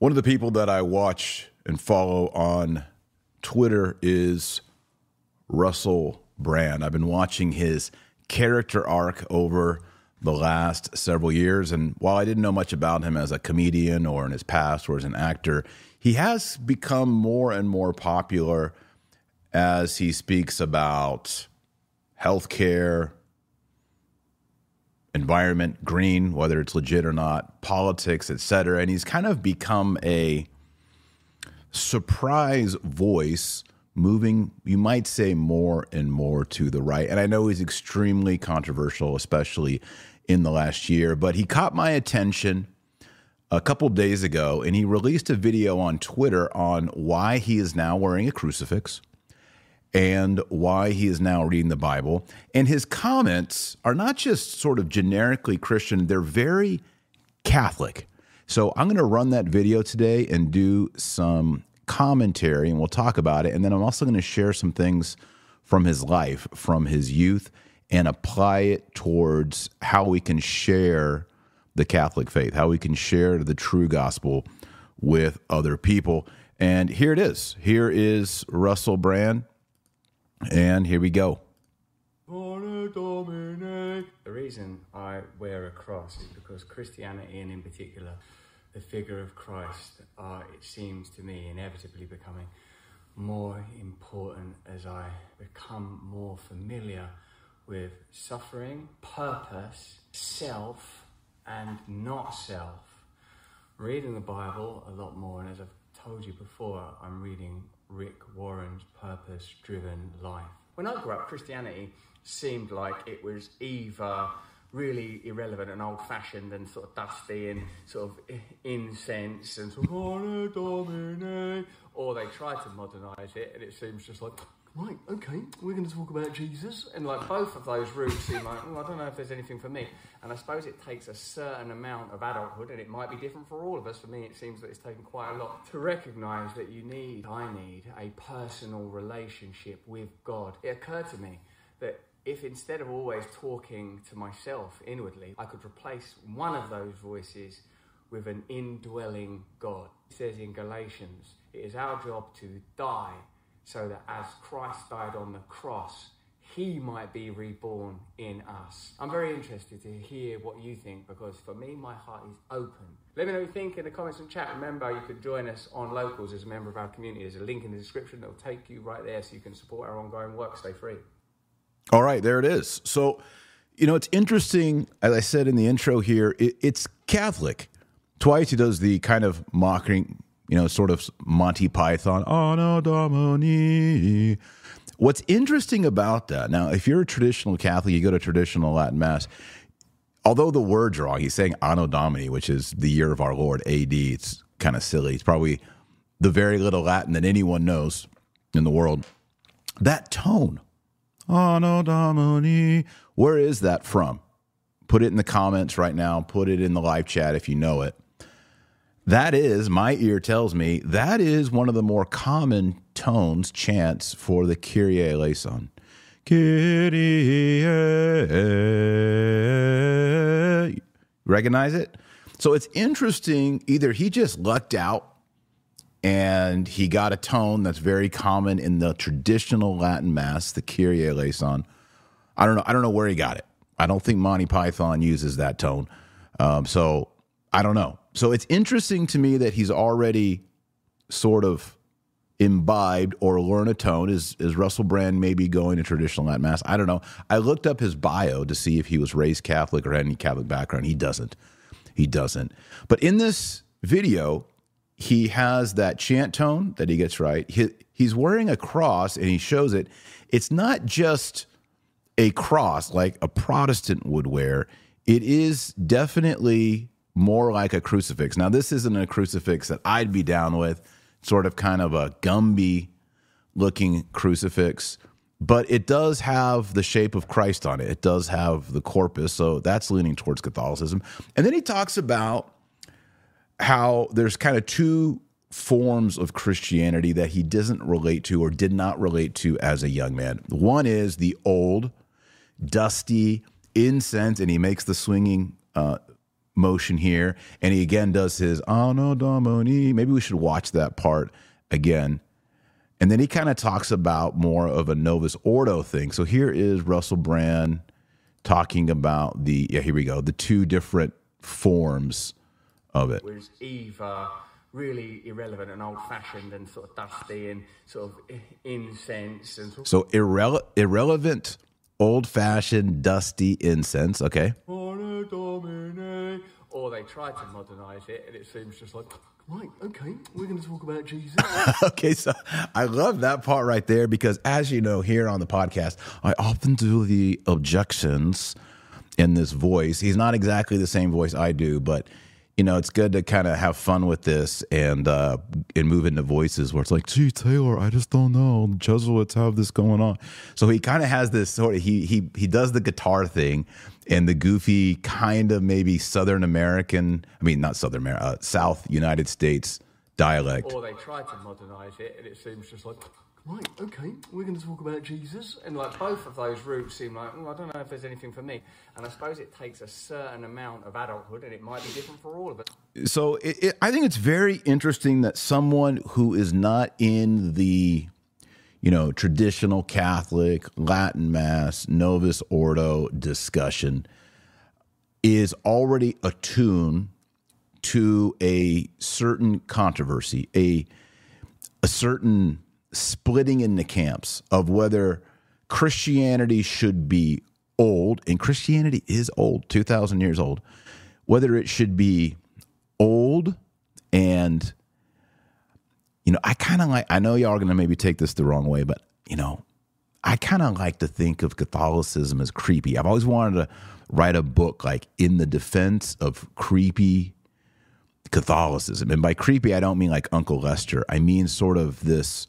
One of the people that I watch and follow on Twitter is Russell Brand. I've been watching his character arc over the last several years, and while I didn't know much about him as a comedian or in his past or as an actor, he has become more and more popular as he speaks about healthcare, environment, green, whether it's legit or not, politics, etc. And he's kind of become a surprise voice, moving, you might say, more and more to the right. And I know he's extremely controversial, especially in the last year, but he caught my attention a couple days ago, and he released a video on Twitter on why he is now wearing a crucifix and why he is now reading the Bible. And his comments are not just sort of generically Christian, they're very Catholic. So I'm going to run that video today and do some commentary, and we'll talk about it. And then I'm also going to share some things from his life, from his youth, and apply it towards how we can share the Catholic faith, how we can share the true gospel with other people. And here it is. Here is Russell Brand. And here we go. The reason I wear a cross is because Christianity, and in particular the figure of Christ, are, it seems to me, inevitably becoming more important as I become more familiar with suffering, purpose, self, and not self. I'm reading the Bible a lot more, and as I've told you before, I'm reading Rick Warren's Purpose-Driven Life. When I grew up, Christianity seemed like it was either really irrelevant and old-fashioned and sort of dusty and sort of incense and sort of Domine, or they tried to modernise it, and it seems just like, right, okay, we're going to talk about Jesus, and like both of those routes seem like, oh, I don't know if there's anything for me. And I suppose it takes a certain amount of adulthood, and it might be different for all of us. For me, it seems that it's taken quite a lot to recognise that I need a personal relationship with God. It occurred to me that if instead of always talking to myself inwardly, I could replace one of those voices with an indwelling God. It says in Galatians, it is our job to die so that as Christ died on the cross, he might be reborn in us. I'm very interested to hear what you think, because for me, my heart is open. Let me know what you think in the comments and chat. Remember, you could join us on Locals as a member of our community. There's a link in the description that will take you right there so you can support our ongoing work. Stay free. All right, there it is. So, you know, it's interesting, as I said in the intro here, it's Catholic. Twice he does the kind of mocking, you know, sort of Monty Python, Anno Domini. What's interesting about that, now, if you're a traditional Catholic, you go to traditional Latin Mass, although the word's wrong, he's saying Anno Domini, which is the year of our Lord, AD. It's kind of silly. It's probably the very little Latin that anyone knows in the world. That tone, Anno Domini. Where is that from? Put it in the comments right now. Put it in the live chat if you know it. That is, my ear tells me, that is one of the more common tones, chants for the Kyrie eleison. Kyrie. Recognize it? So it's interesting. Either he just lucked out and he got a tone that's very common in the traditional Latin Mass, the Kyrie eleison. I don't know where he got it. I don't think Monty Python uses that tone. So I don't know. So it's interesting to me that he's already sort of imbibed or learned a tone. Is Russell Brand maybe going to traditional Latin Mass? I don't know. I looked up his bio to see if he was raised Catholic or had any Catholic background. He doesn't. But in this video, he has that chant tone that he gets right. He's wearing a cross, and he shows it. It's not just a cross like a Protestant would wear. It is definitely more like a crucifix. Now, this isn't a crucifix that I'd be down with, sort of kind of a Gumby-looking crucifix, but it does have the shape of Christ on it. It does have the corpus, so that's leaning towards Catholicism. And then he talks about how there's kind of two forms of Christianity that he doesn't relate to or did not relate to as a young man. One is the old, dusty incense, and he makes the swinging motion here. And he again does his Anno Domini. Maybe we should watch that part again. And then he kind of talks about more of a Novus Ordo thing. So here is Russell Brand talking about the, yeah, here we go, the two different forms of it. It was either really irrelevant and old-fashioned and sort of dusty and sort of incense. And so irrelevant, old-fashioned, dusty incense, okay. Or they tried to modernize it, and it seems just like... Right, okay, we're going to talk about Jesus. Okay, so I love that part right there because, as you know, here on the podcast, I often do the objections in this voice. He's not exactly the same voice I do, but, you know, it's good to kind of have fun with this and move into voices where it's like, gee, Taylor, I just don't know. The Jesuits have this going on. So he kind of has this sort of, he does the guitar thing and the goofy kind of maybe Southern American, I mean, not Southern America, South United States dialect. Or they tried to modernize it and it seems just like, right, okay, we're going to talk about Jesus. And like both of those routes seem like, oh, I don't know if there's anything for me. And I suppose it takes a certain amount of adulthood and it might be different for all of us. So I think it's very interesting that someone who is not in the, you know, traditional Catholic, Latin Mass, Novus Ordo discussion is already attuned to a certain controversy, a certain splitting in the camps of whether Christianity should be old, and Christianity is old, 2,000 years old, whether it should be old and, you know, I kind of like, I know y'all are going to maybe take this the wrong way, but, you know, I kind of like to think of Catholicism as creepy. I've always wanted to write a book like in the defense of creepy Catholicism. And by creepy, I don't mean like Uncle Lester. I mean sort of this,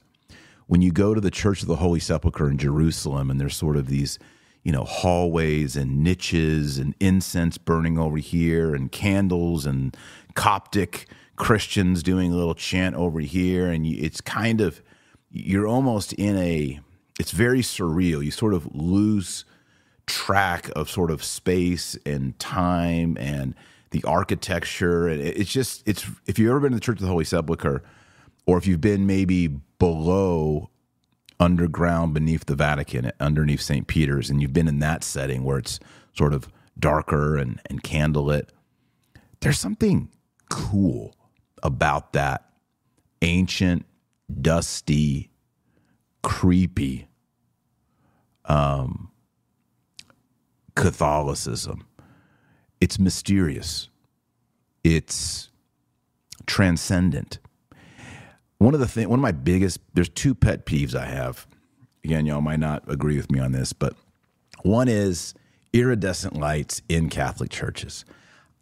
when you go to the Church of the Holy Sepulchre in Jerusalem and there's sort of these, you know, hallways and niches and incense burning over here and candles and Coptic Christians doing a little chant over here. And it's kind of, you're almost in a, it's very surreal. You sort of lose track of sort of space and time and the architecture. And it's just, it's, if you've ever been to the Church of the Holy Sepulchre, or if you've been maybe below, underground beneath the Vatican, underneath St. Peter's, and you've been in that setting where it's sort of darker and candlelit, there's something cool about that ancient, dusty, creepy Catholicism. It's mysterious. It's transcendent. One of my biggest, there's two pet peeves I have. Again, y'all might not agree with me on this, but one is iridescent lights in Catholic churches.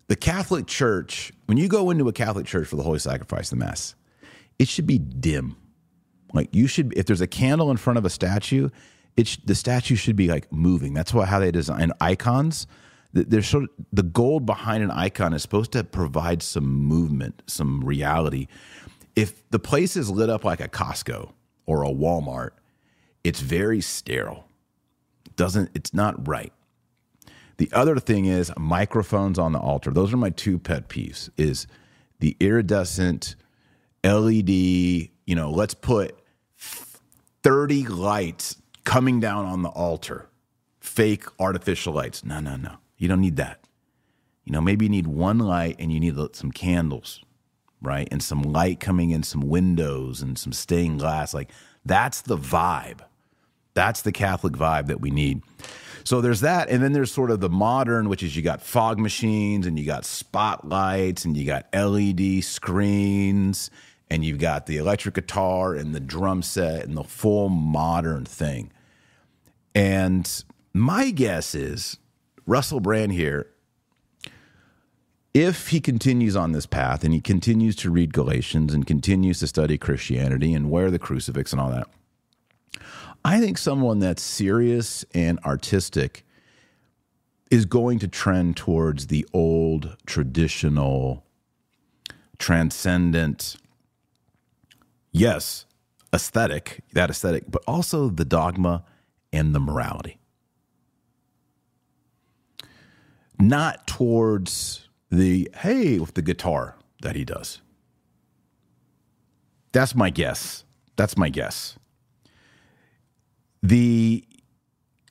The Catholic Church, when you go into a Catholic church for the Holy Sacrifice, the Mass, it should be dim. Like you should, if there's a candle in front of a statue, the statue should be like moving. That's how they design icons. The gold behind an icon is supposed to provide some movement, some reality. If the place is lit up like a Costco or a Walmart, it's very sterile. It's not right. The other thing is microphones on the altar. Those are my two pet peeves, is the iridescent LED, you know, let's put 30 lights coming down on the altar, fake artificial lights. No. You don't need that. You know, maybe you need one light and you need some candles, right? And some light coming in some windows and some stained glass. Like that's the vibe. That's the Catholic vibe that we need. So there's that. And then there's sort of the modern, which is you got fog machines and you got spotlights and you got LED screens and you've got the electric guitar and the drum set and the full modern thing. And my guess is Russell Brand here, if he continues on this path and he continues to read Galatians and continues to study Christianity and wear the crucifix and all that, I think someone that's serious and artistic is going to trend towards the old, traditional, transcendent, yes, aesthetic, but also the dogma and the morality. Not towards the hey with the guitar that he does. That's my guess. That's my guess. The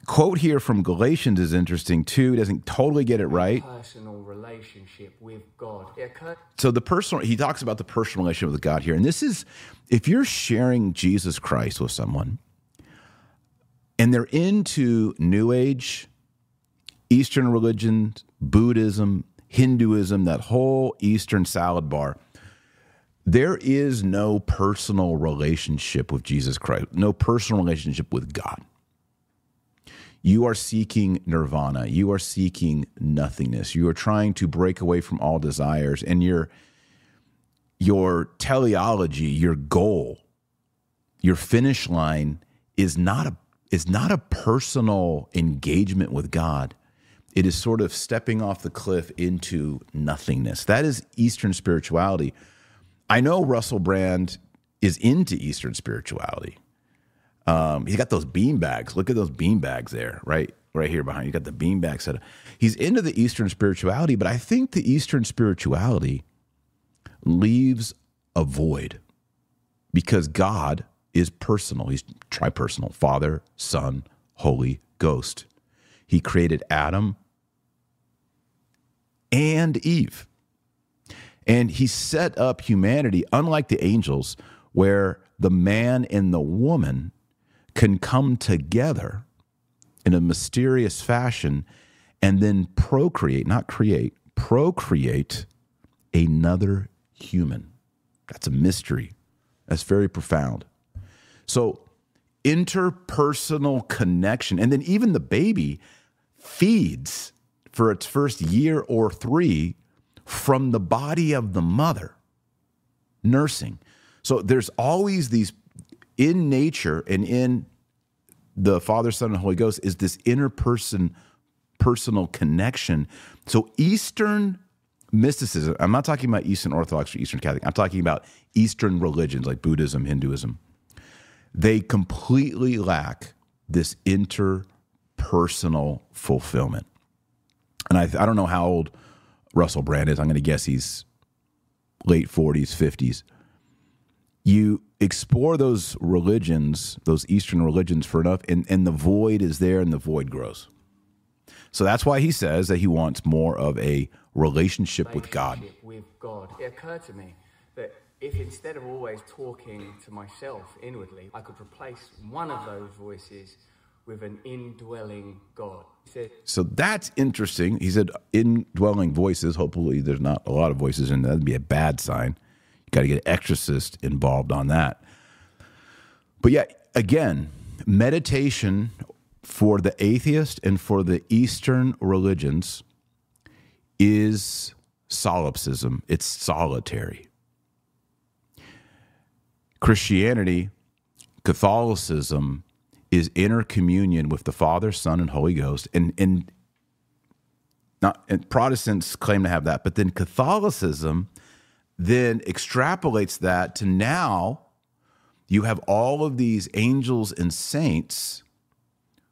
quote here from Galatians is interesting too. It doesn't totally get it right. Personal relationship with God. So the personal, he talks about the personal relationship with God here. And this is, if you're sharing Jesus Christ with someone and they're into New Age, Eastern religion, Buddhism, Hinduism, that whole Eastern salad bar, there is no personal relationship with Jesus Christ, no personal relationship with God. You are seeking nirvana. You are seeking nothingness. You are trying to break away from all desires. And your teleology, your goal, your finish line is not a personal engagement with God. It is sort of stepping off the cliff into nothingness. That is Eastern spirituality. I know Russell Brand is into Eastern spirituality. He's got those beanbags. Look at those beanbags there, right here behind you. Got the beanbag set up. He's into the Eastern spirituality, but I think the Eastern spirituality leaves a void because God is personal. He's tripersonal: Father, Son, Holy Ghost. He created Adam and Eve, and he set up humanity, unlike the angels, where the man and the woman can come together in a mysterious fashion and then procreate, not create, procreate another human. That's a mystery. That's very profound. So interpersonal connection. And then even the baby feeds for its first year or three from the body of the mother, nursing. So there's always these, in nature and in the Father, Son, and Holy Ghost, is this personal connection. So Eastern mysticism, I'm not talking about Eastern Orthodox or Eastern Catholic, I'm talking about Eastern religions like Buddhism, Hinduism. They completely lack this interpersonal fulfillment. And I don't know how old Russell Brand is. I'm going to guess he's late 40s, 50s. You explore those religions, those Eastern religions for enough, and the void is there and the void grows. So that's why he says that he wants more of a relationship with God. It occurred to me that if instead of always talking to myself inwardly, I could replace one of those voices with an indwelling God. So that's interesting. He said indwelling voices. Hopefully there's not a lot of voices in there. That'd be a bad sign. Got to get an exorcist involved on that. But yeah, again, meditation for the atheist and for the Eastern religions is solipsism. It's solitary. Christianity, Catholicism is inner communion with the Father, Son, and Holy Ghost. And Protestants claim to have that, but then Catholicism then extrapolates that to now you have all of these angels and saints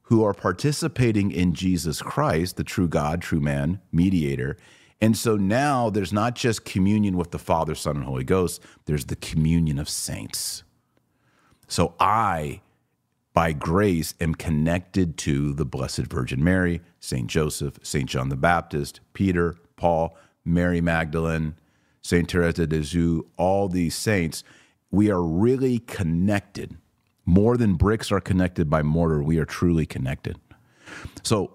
who are participating in Jesus Christ, the true God, true man, mediator. And so now there's not just communion with the Father, Son, and Holy Ghost, there's the communion of saints. So I, by grace, am connected to the Blessed Virgin Mary, St. Joseph, St. John the Baptist, Peter, Paul, Mary Magdalene, St. Teresa de Jésus, all these saints. We are really connected. More than bricks are connected by mortar, we are truly connected. So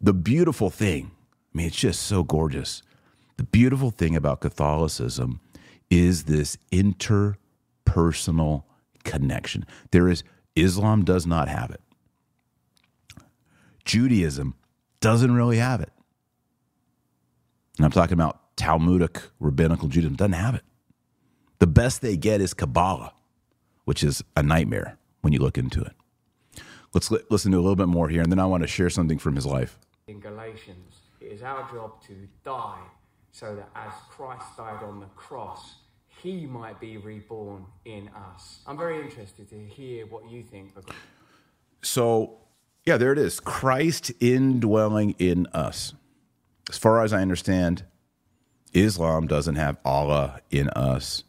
the beautiful thing, I mean, it's just so gorgeous. The beautiful thing about Catholicism is this interpersonal connection. Islam does not have it. Judaism doesn't really have it. And I'm talking about Talmudic, rabbinical Judaism doesn't have it. The best they get is Kabbalah, which is a nightmare when you look into it. Let's listen to a little bit more here, and then I want to share something from his life. In Galatians, it is our job to die so that as Christ died on the cross, he might be reborn in us. I'm very interested to hear what you think. So, yeah, there it is. Christ indwelling in us. As far as I understand, Islam doesn't have Allah in us.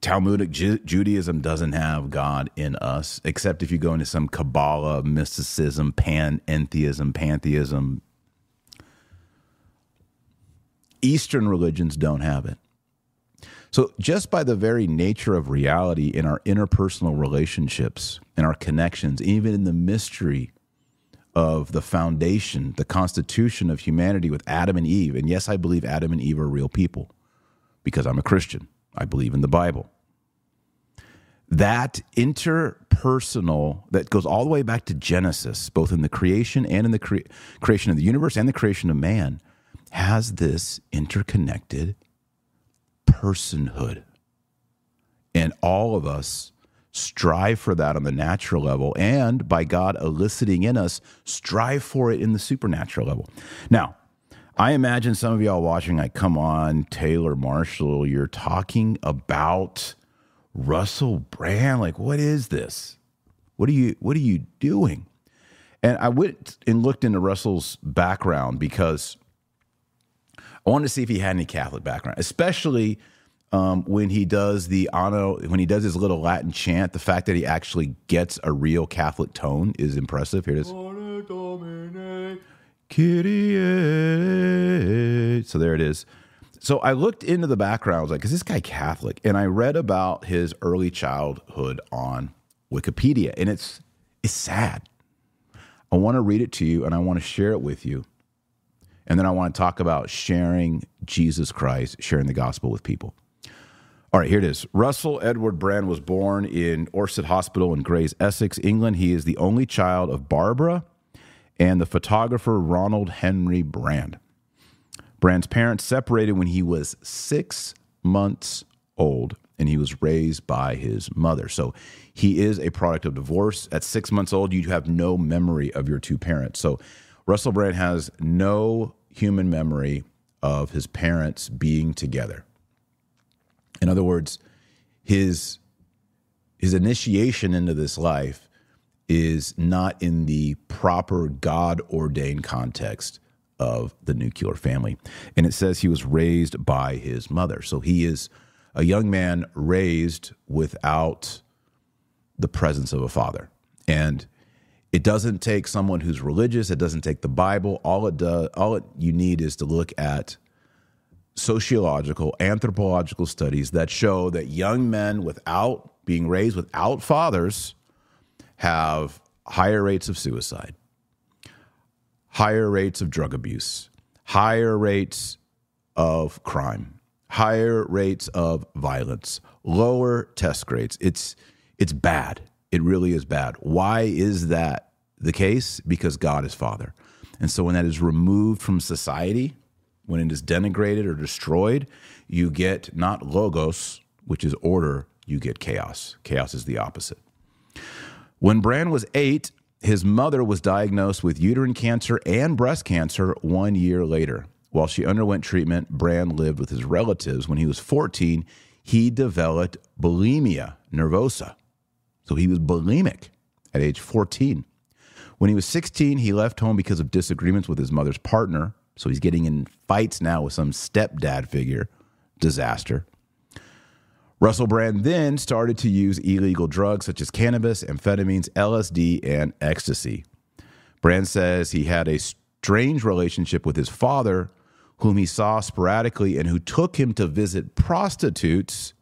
Talmudic Judaism doesn't have God in us, except if you go into some Kabbalah, mysticism, panentheism, pantheism. Eastern religions don't have it. So just by the very nature of reality in our interpersonal relationships, in our connections, even in the mystery of the foundation, the constitution of humanity with Adam and Eve. And yes, I believe Adam and Eve are real people because I'm a Christian. I believe in the Bible. That interpersonal, that goes all the way back to Genesis, both in the creation and in the creation of the universe and the creation of man, has this interconnected personhood. And all of us strive for that on the natural level, and by God eliciting in us, strive for it in the supernatural level. Now, I imagine some of y'all watching, like, come on, Taylor Marshall, you're talking about Russell Brand. Like, what is this? What are you doing? And I went and looked into Russell's background because I wanted to see if he had any Catholic background, especially when he does the when he does his little Latin chant. The fact that he actually gets a real Catholic tone is impressive. Here it is. So there it is. So I looked into the background. I was like, is this guy Catholic? And I read about his early childhood on Wikipedia, and it's sad. I want to read it to you, and I want to share it with you. And then I want to talk about sharing Jesus Christ, sharing the gospel with people. All right, here it is. Russell Edward Brand was born in Orsett Hospital in Grays, Essex, England. He is the only child of Barbara and the photographer Ronald Henry Brand. Brand's parents separated when he was 6 months old, and he was raised by his mother. So he is a product of divorce. At 6 months old, you have no memory of your two parents. So Russell Brand has no human memory of his parents being together. In other words, his initiation into this life is not in the proper God-ordained context of the nuclear family. And it says he was raised by his mother. So he is a young man raised without the presence of a father. And it doesn't take someone who's religious. It doesn't take the Bible. You need is to look at sociological, anthropological studies that show that young men without being raised without fathers have higher rates of suicide, higher rates of drug abuse, higher rates of crime, higher rates of violence, lower test grades. It's bad. It really is bad. Why is that the case? Because God is Father. And so when that is removed from society, when it is denigrated or destroyed, you get not logos, which is order, you get chaos. Chaos is the opposite. When Brand was 8, his mother was diagnosed with uterine cancer and breast cancer 1 year later. While she underwent treatment, Brand lived with his relatives. When he was 14, he developed bulimia nervosa. So he was bulimic at age 14. When he was 16, he left home because of disagreements with his mother's partner. So he's getting in fights now with some stepdad figure. Disaster. Russell Brand then started to use illegal drugs such as cannabis, amphetamines, LSD, and ecstasy. Brand says he had a strange relationship with his father, whom he saw sporadically and who took him to visit prostitutes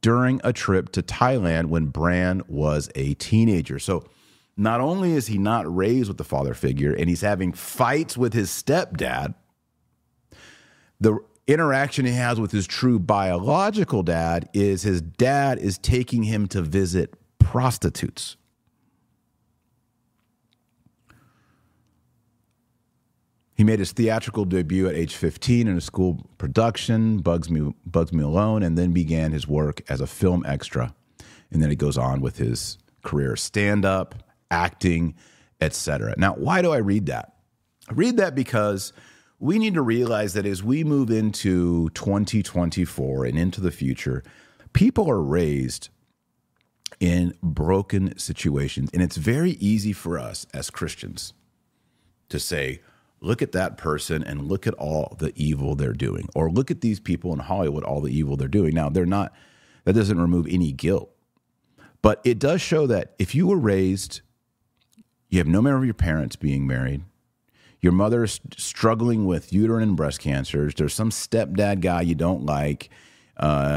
during a trip to Thailand when Brand was a teenager. So not only is he not raised with the father figure and he's having fights with his stepdad, the interaction he has with his true biological dad is his dad is taking him to visit prostitutes. He made his theatrical debut at age 15 in a school production, Bugs Me Alone, and then began his work as a film extra. And then it goes on with his career, stand-up, acting, etc. Now, why do I read that? I read that because we need to realize that as we move into 2024 and into the future, people are raised in broken situations. And it's very easy for us as Christians to say, look at that person and look at all the evil they're doing, or look at these people in Hollywood, all the evil they're doing. Now, they're not, that doesn't remove any guilt, but it does show that if you were raised, you have no memory of your parents being married, your mother is struggling with uterine and breast cancers, there's some stepdad guy you don't like,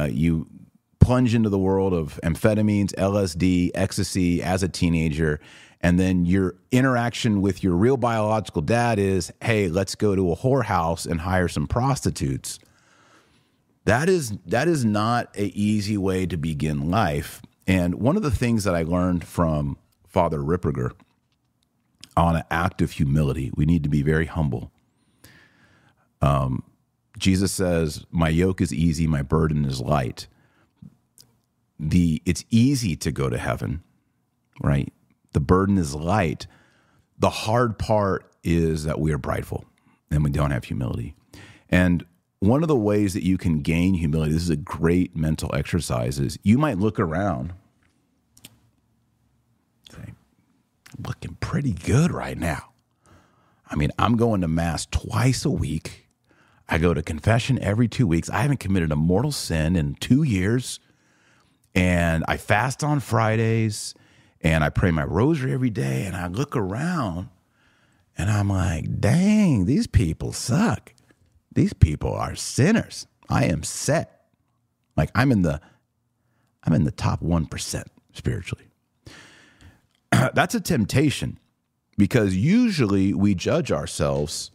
you plunge into the world of amphetamines, LSD, ecstasy as a teenager, and then your interaction with your real biological dad is, hey, let's go to a whorehouse and hire some prostitutes. That is not an easy way to begin life. And one of the things that I learned from Father Ripperger on an act of humility, we need to be very humble. Jesus says, my yoke is easy, my burden is light. It's easy to go to heaven, right? The burden is light. The hard part is that we are prideful and we don't have humility. And one of the ways that you can gain humility, this is a great mental exercise, is you might look around, say, looking pretty good right now. I mean, I'm going to mass twice a week. I go to confession every 2 weeks. I haven't committed a mortal sin in 2 years. And I fast on Fridays, and I pray my rosary every day, and I look around, and I'm like, dang, these people suck. These people are sinners. I am set. Like, I'm in the top 1% spiritually. That's a temptation, because usually we judge ourselves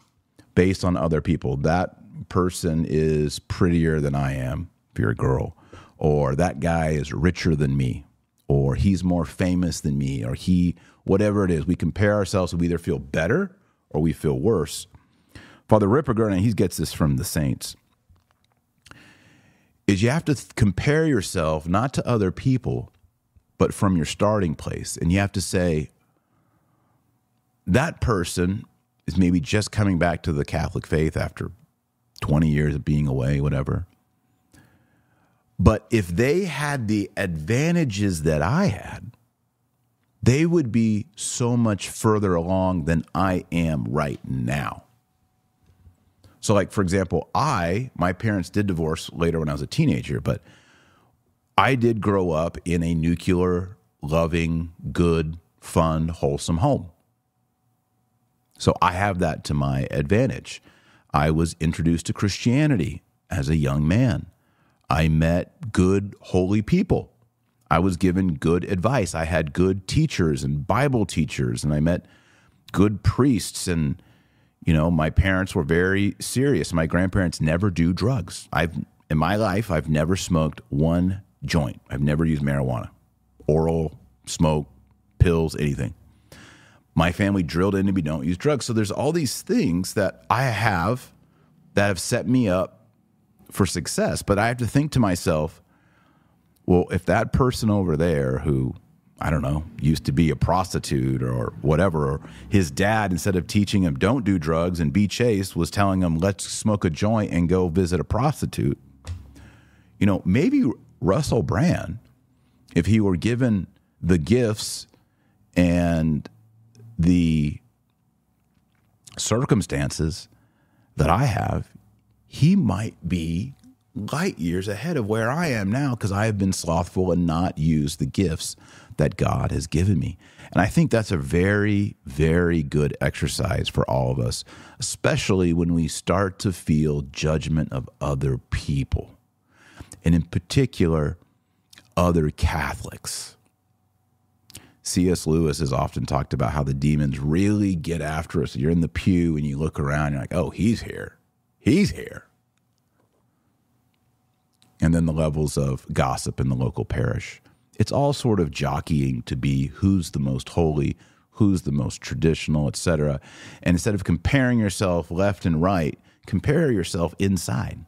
based on other people. That person is prettier than I am, if you're a girl, or that guy is richer than me, or he's more famous than me, or he, whatever it is. We compare ourselves, we either feel better or we feel worse. Father Ripperger, and he gets this from the saints, is you have to compare yourself not to other people, but from your starting place. And you have to say, that person is maybe just coming back to the Catholic faith after 20 years of being away, whatever. But if they had the advantages that I had, they would be so much further along than I am right now. So like, for example, my parents did divorce later when I was a teenager, but I did grow up in a nuclear, loving, good, fun, wholesome home. So I have that to my advantage. I was introduced to Christianity as a young man. I met good, holy people. I was given good advice. I had good teachers and Bible teachers, and I met good priests. And, you know, my parents were very serious. My grandparents never do drugs. In my life, I've never smoked one joint. I've never used marijuana, oral, smoke, pills, anything. My family drilled into me, don't use drugs. So there's all these things that I have that have set me up for success, but I have to think to myself, well, if that person over there who, I don't know, used to be a prostitute or whatever, or his dad, instead of teaching him don't do drugs and be chaste, was telling him let's smoke a joint and go visit a prostitute, you know, maybe Russell Brand, if he were given the gifts and the circumstances that I have, he might be light years ahead of where I am now, because I have been slothful and not used the gifts that God has given me. And I think that's a very, very good exercise for all of us, especially when we start to feel judgment of other people, and in particular, other Catholics. C.S. Lewis has often talked about how the demons really get after us. You're in the pew and you look around, you're like, oh, he's here. He's here. And then the levels of gossip in the local parish. It's all sort of jockeying to be who's the most holy, who's the most traditional, etc. And instead of comparing yourself left and right, compare yourself inside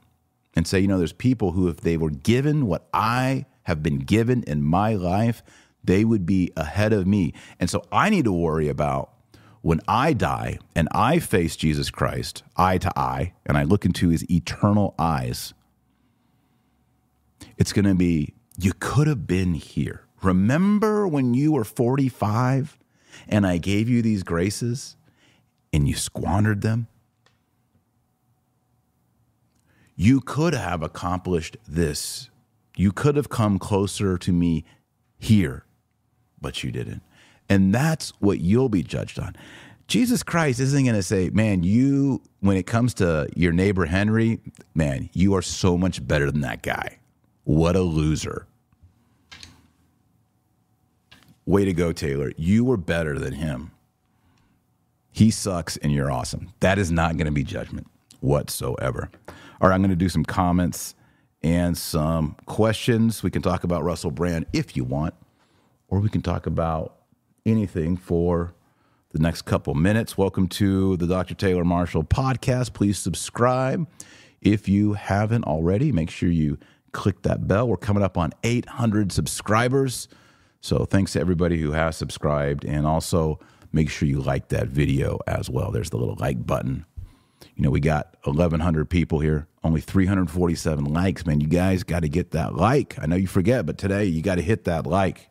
and say, you know, there's people who, if they were given what I have been given in my life, they would be ahead of me. And so I need to worry about, when I die and I face Jesus Christ eye to eye, and I look into his eternal eyes, it's going to be, you could have been here. Remember when you were 45 and I gave you these graces and you squandered them? you could have accomplished this. You could have come closer to me here, but you didn't. And that's what you'll be judged on. Jesus Christ isn't going to say, man, you, when it comes to your neighbor Henry, man, you are so much better than that guy. What a loser. Way to go, Taylor. You were better than him. He sucks and you're awesome. That is not going to be judgment whatsoever. All right, I'm going to do some comments and some questions. We can talk about Russell Brand if you want, or we can talk about anything for the next couple minutes. Welcome to the Dr. Taylor Marshall podcast. Please subscribe if you haven't already. Make sure you click that bell. We're coming up on 800 subscribers. So thanks to everybody who has subscribed. And also make sure you like that video as well. There's the little like button. You know, we got 1,100 people here, only 347 likes. Man, you guys got to get that like. I know you forget, but today you got to hit that like.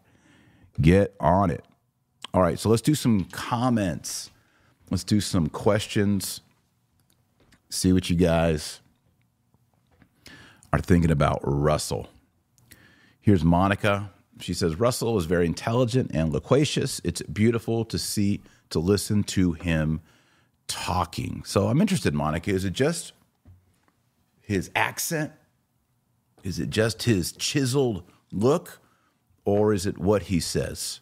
Get on it. All right, so let's do some comments. Let's do some questions. See what you guys are thinking about Russell. Here's Monica. She says, Russell is very intelligent and loquacious. It's beautiful to listen to him talking. So I'm interested, Monica, is it just his accent? Is it just his chiseled look? Or is it what he says?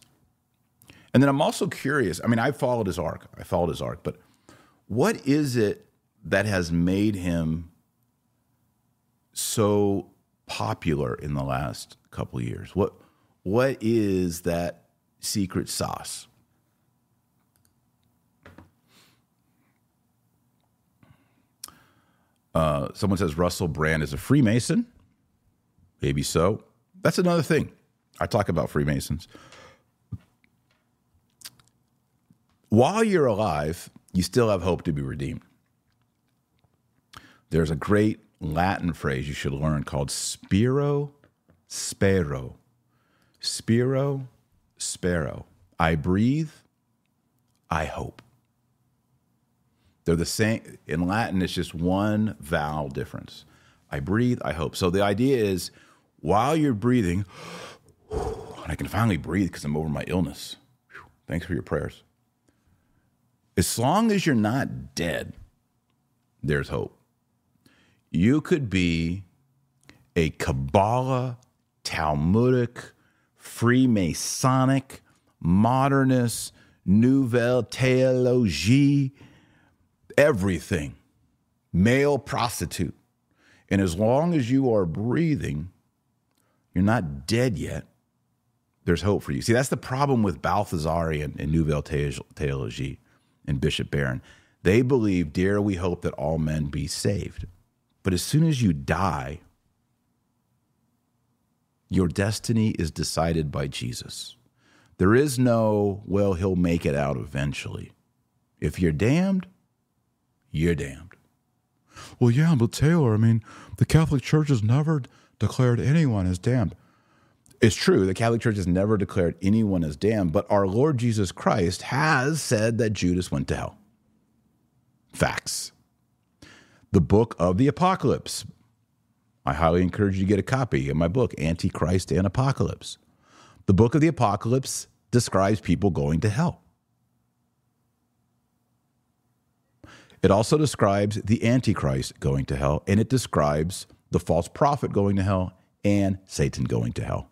And then I'm also curious, I mean, I followed his arc, but what is it that has made him so popular in the last couple of years? What is that secret sauce? Someone says Russell Brand is a Freemason. Maybe so. That's another thing. I talk about Freemasons. While you're alive, you still have hope to be redeemed. There's a great Latin phrase you should learn called spiro, spero. Spiro, spero. I breathe, I hope. They're the same. In Latin, it's just one vowel difference. I breathe, I hope. So the idea is while you're breathing, and I can finally breathe because I'm over my illness. Thanks for your prayers. As long as you're not dead, there's hope. You could be a Kabbalah, Talmudic, Freemasonic, modernist, nouvelle théologie, everything, male prostitute. And as long as you are breathing, you're not dead yet, there's hope for you. See, that's the problem with Balthazarian and nouvelle théologie. And Bishop Barron, they believe, dare we hope that all men be saved. But as soon as you die, your destiny is decided by Jesus. There is no, well, he'll make it out eventually. If you're damned, you're damned. Well, yeah, but Taylor, I mean, the Catholic Church has never declared anyone as damned. It's true, the Catholic Church has never declared anyone as damned, but our Lord Jesus Christ has said that Judas went to hell. Facts. The book of the Apocalypse. I highly encourage you to get a copy of my book, Antichrist and Apocalypse. The book of the Apocalypse describes people going to hell. It also describes the Antichrist going to hell, and it describes the false prophet going to hell and Satan going to hell.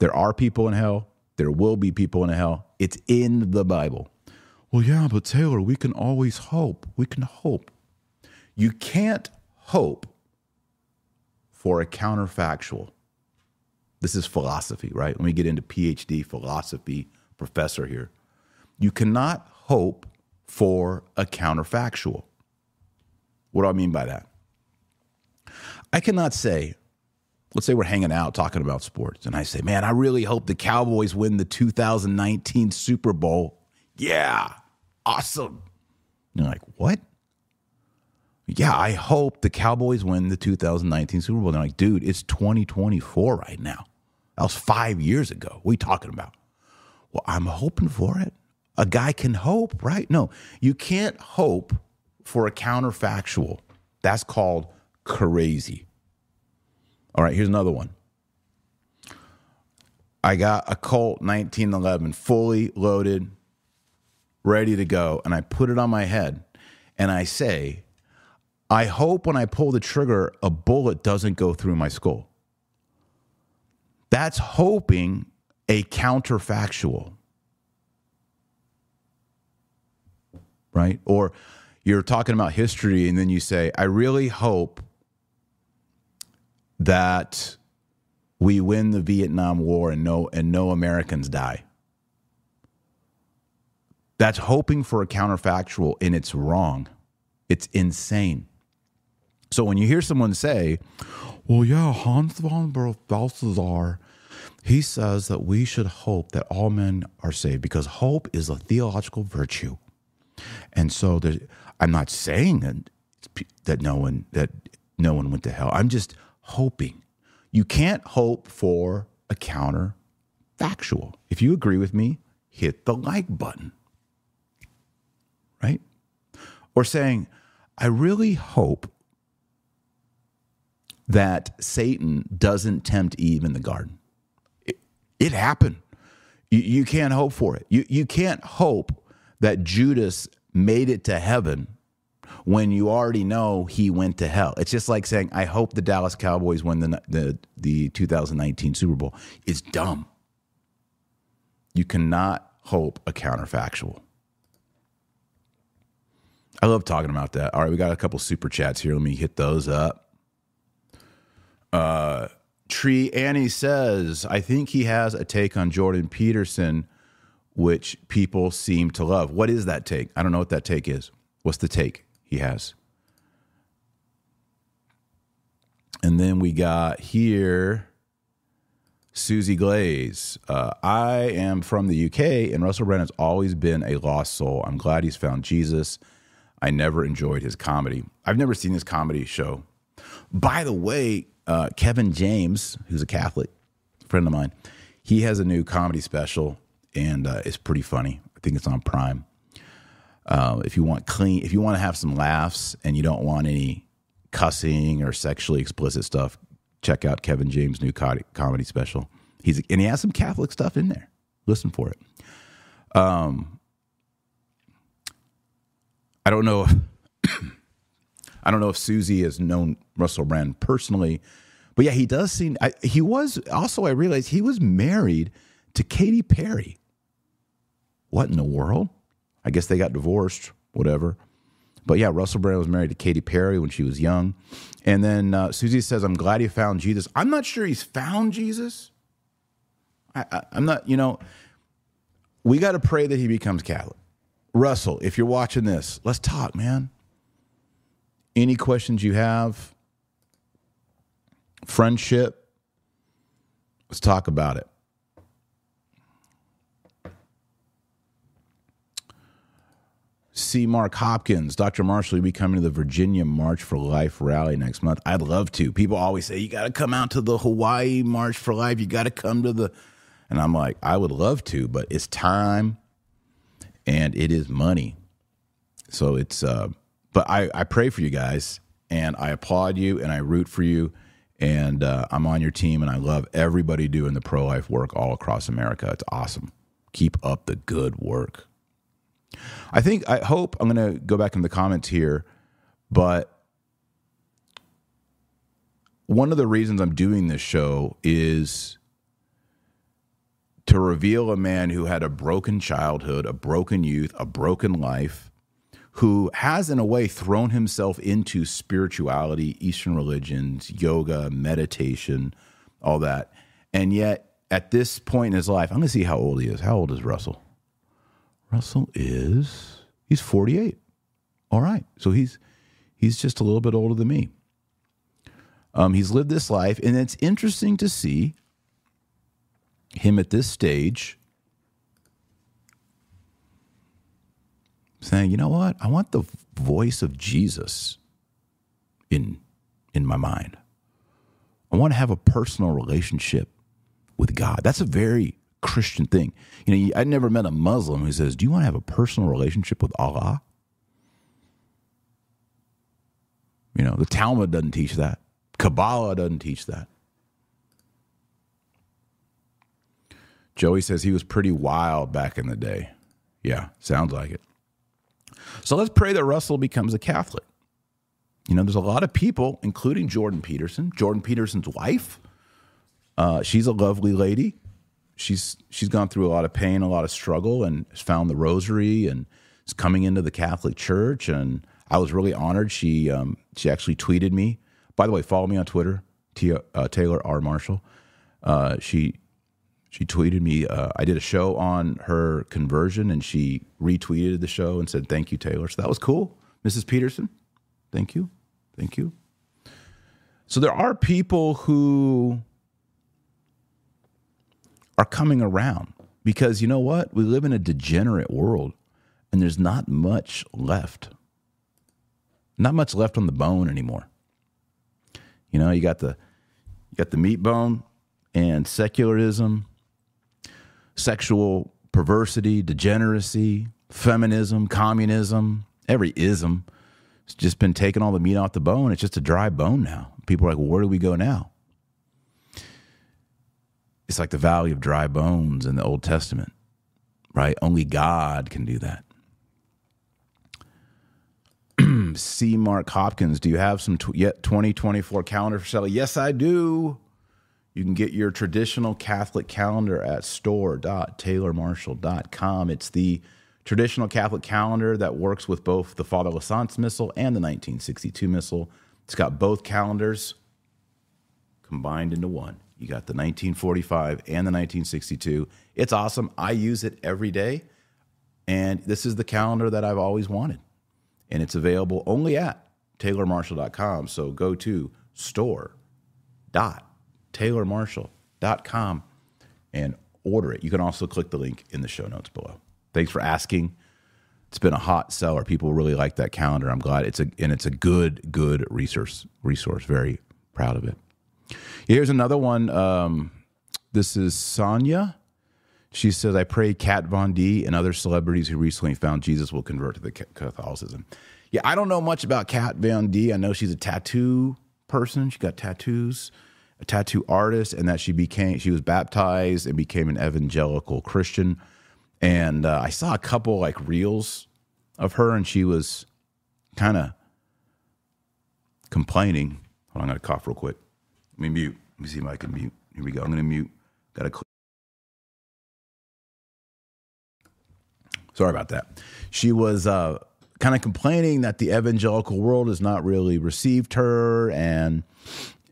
There are people in hell. There will be people in hell. It's in the Bible. Well, yeah, but Taylor, we can always hope. We can hope. You can't hope for a counterfactual. This is philosophy, right? Let me get into PhD philosophy professor here. You cannot hope for a counterfactual. What do I mean by that? I cannot say, let's say we're hanging out talking about sports, and I say, man, I really hope the Cowboys win the 2019 Super Bowl. Yeah, awesome. And you're like, what? Yeah, I hope the Cowboys win the 2019 Super Bowl. And they're like, dude, it's 2024 right now. That was 5 years ago. What are you talking about? Well, I'm hoping for it. A guy can hope, right? No, you can't hope for a counterfactual. That's called crazy. All right, here's another one. I got a Colt 1911, fully loaded, ready to go, and I put it on my head, and I say, I hope when I pull the trigger, a bullet doesn't go through my skull. That's hoping a counterfactual, right? Or you're talking about history, and then you say, I really hope that we win the Vietnam War and no Americans die. That's hoping for a counterfactual, and it's wrong. It's insane. So when you hear someone say, well, yeah, Hans von Balthasar, he says that we should hope that all men are saved because hope is a theological virtue. And so I'm not saying that no one went to hell. I'm just hoping. You can't hope for a counterfactual. If you agree with me, hit the like button, right? Or saying, I really hope that Satan doesn't tempt Eve in the garden. It happened. You can't hope for it. You can't hope that Judas made it to heaven when you already know he went to hell. It's just like saying, I hope the Dallas Cowboys win the 2019 Super Bowl. It's dumb. You cannot hope a counterfactual. I love talking about that. All right, we got a couple super chats here. Let me hit those up. Tree Annie says, I think he has a take on Jordan Peterson, which people seem to love. What is that take? I don't know what that take is. What's the take he has? And then we got here, Susie Glaze. I am from the UK, and Russell Brand has always been a lost soul. I'm glad he's found Jesus. I never enjoyed his comedy. I've never seen his comedy show. By the way, Kevin James, who's a Catholic friend of mine, he has a new comedy special, and it's pretty funny. I think it's on Prime. If you want to have some laughs and you don't want any cussing or sexually explicit stuff, check out Kevin James' new comedy special. And he has some Catholic stuff in there. Listen for it. I don't know if Susie has known Russell Brand personally, but yeah, he does seem. I realized he was married to Katy Perry. What in the world? I guess they got divorced, whatever. But yeah, Russell Brand was married to Katy Perry when she was young. And then Susie says, I'm glad he found Jesus. I'm not sure he's found Jesus. I'm not, we got to pray that he becomes Catholic. Russell, if you're watching this, let's talk, man. Any questions you have, friendship, let's talk about it. C. Mark Hopkins, Dr. Marshall, you'll be coming to the Virginia March for Life rally next month. I'd love to. People always say, you got to come out to the Hawaii March for Life. You got to come to the... And I'm like, I would love to, but it's time and it is money. So it's... But I pray for you guys, and I applaud you, and I root for you, and I'm on your team, and I love everybody doing the pro-life work all across America. It's awesome. Keep up the good work. I'm going to go back in the comments here, but one of the reasons I'm doing this show is to reveal a man who had a broken childhood, a broken youth, a broken life, who has in a way thrown himself into spirituality, Eastern religions, yoga, meditation, all that. And yet at this point in his life, I'm going to see how old he is. How old is Russell? Russell is, he's 48. All right. So he's just a little bit older than me. He's lived this life, and it's interesting to see him at this stage saying, you know what? I want the voice of Jesus in my mind. I want to have a personal relationship with God. That's a very Christian thing. I never met a Muslim who says, do you want to have a personal relationship with Allah? You know, the Talmud doesn't teach that. Kabbalah doesn't teach that. Joey says he was pretty wild back in the day. Yeah, sounds like it. So let's pray that Russell becomes a Catholic. You know, there's a lot of people, including Jordan Peterson, Jordan Peterson's wife. She's a lovely lady. She's gone through a lot of pain, a lot of struggle, and has found the rosary and is coming into the Catholic Church. And I was really honored. She actually tweeted me. By the way, follow me on Twitter, Taylor R. Marshall. She tweeted me. I did a show on her conversion, and she retweeted the show and said, "Thank you, Taylor." So that was cool. Mrs. Peterson, thank you. Thank you. So there are people who are coming around because, you know what? We live in a degenerate world, and there's not much left. Not much left on the bone anymore. You know, you got the meat bone and secularism, sexual perversity, degeneracy, feminism, communism, every ism. It's just been taking all the meat off the bone. It's just a dry bone now. People are like, well, where do we go now? It's like the valley of dry bones in the Old Testament, right? Only God can do that. C. Mark Hopkins, do you have some yet 2024 calendar for sale? Yes, I do. You can get your traditional Catholic calendar at store.taylormarshall.com. It's the traditional Catholic calendar that works with both the Father Lassance Missal and the 1962 Missal. It's got both calendars combined into one. You got the 1945 and the 1962. It's awesome. I use it every day. And this is the calendar that I've always wanted. And it's available only at taylormarshall.com. So go to store.taylormarshall.com and order it. You can also click the link in the show notes below. Thanks for asking. It's been a hot seller. People really like that calendar. I'm glad it's a good resource. Very proud of it. Here's another one. This is Sonia. She says, I pray Kat Von D and other celebrities who recently found Jesus will convert to the Catholicism. Yeah, I don't know much about Kat Von D. I know she's a tattoo person. She got tattoos, a tattoo artist, and that she was baptized and became an evangelical Christian. And I saw a couple like reels of her, and she was kind of complaining. Hold on, I'm going to cough real quick. Let me mute. Let me see if I can mute. Here we go. I'm going to mute. Got to click. Sorry about that. She was kind of complaining that the evangelical world has not really received her, and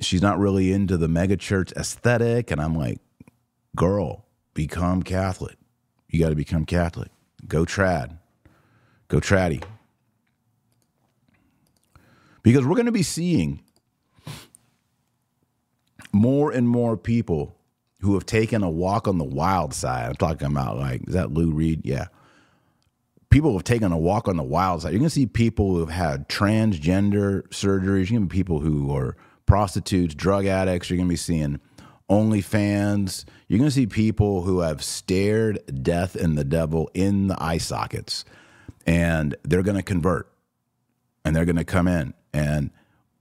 she's not really into the megachurch aesthetic. And I'm like, girl, become Catholic. You got to become Catholic. Go trad. Go traddy. Because we're going to be seeing more and more people who have taken a walk on the wild side. I'm talking about is that Lou Reed? Yeah. People have taken a walk on the wild side. You're going to see people who have had transgender surgeries. You're going to be people who are prostitutes, drug addicts. You're going to be seeing OnlyFans. You're going to see people who have stared death and the devil in the eye sockets. And they're going to convert. And they're going to come in. And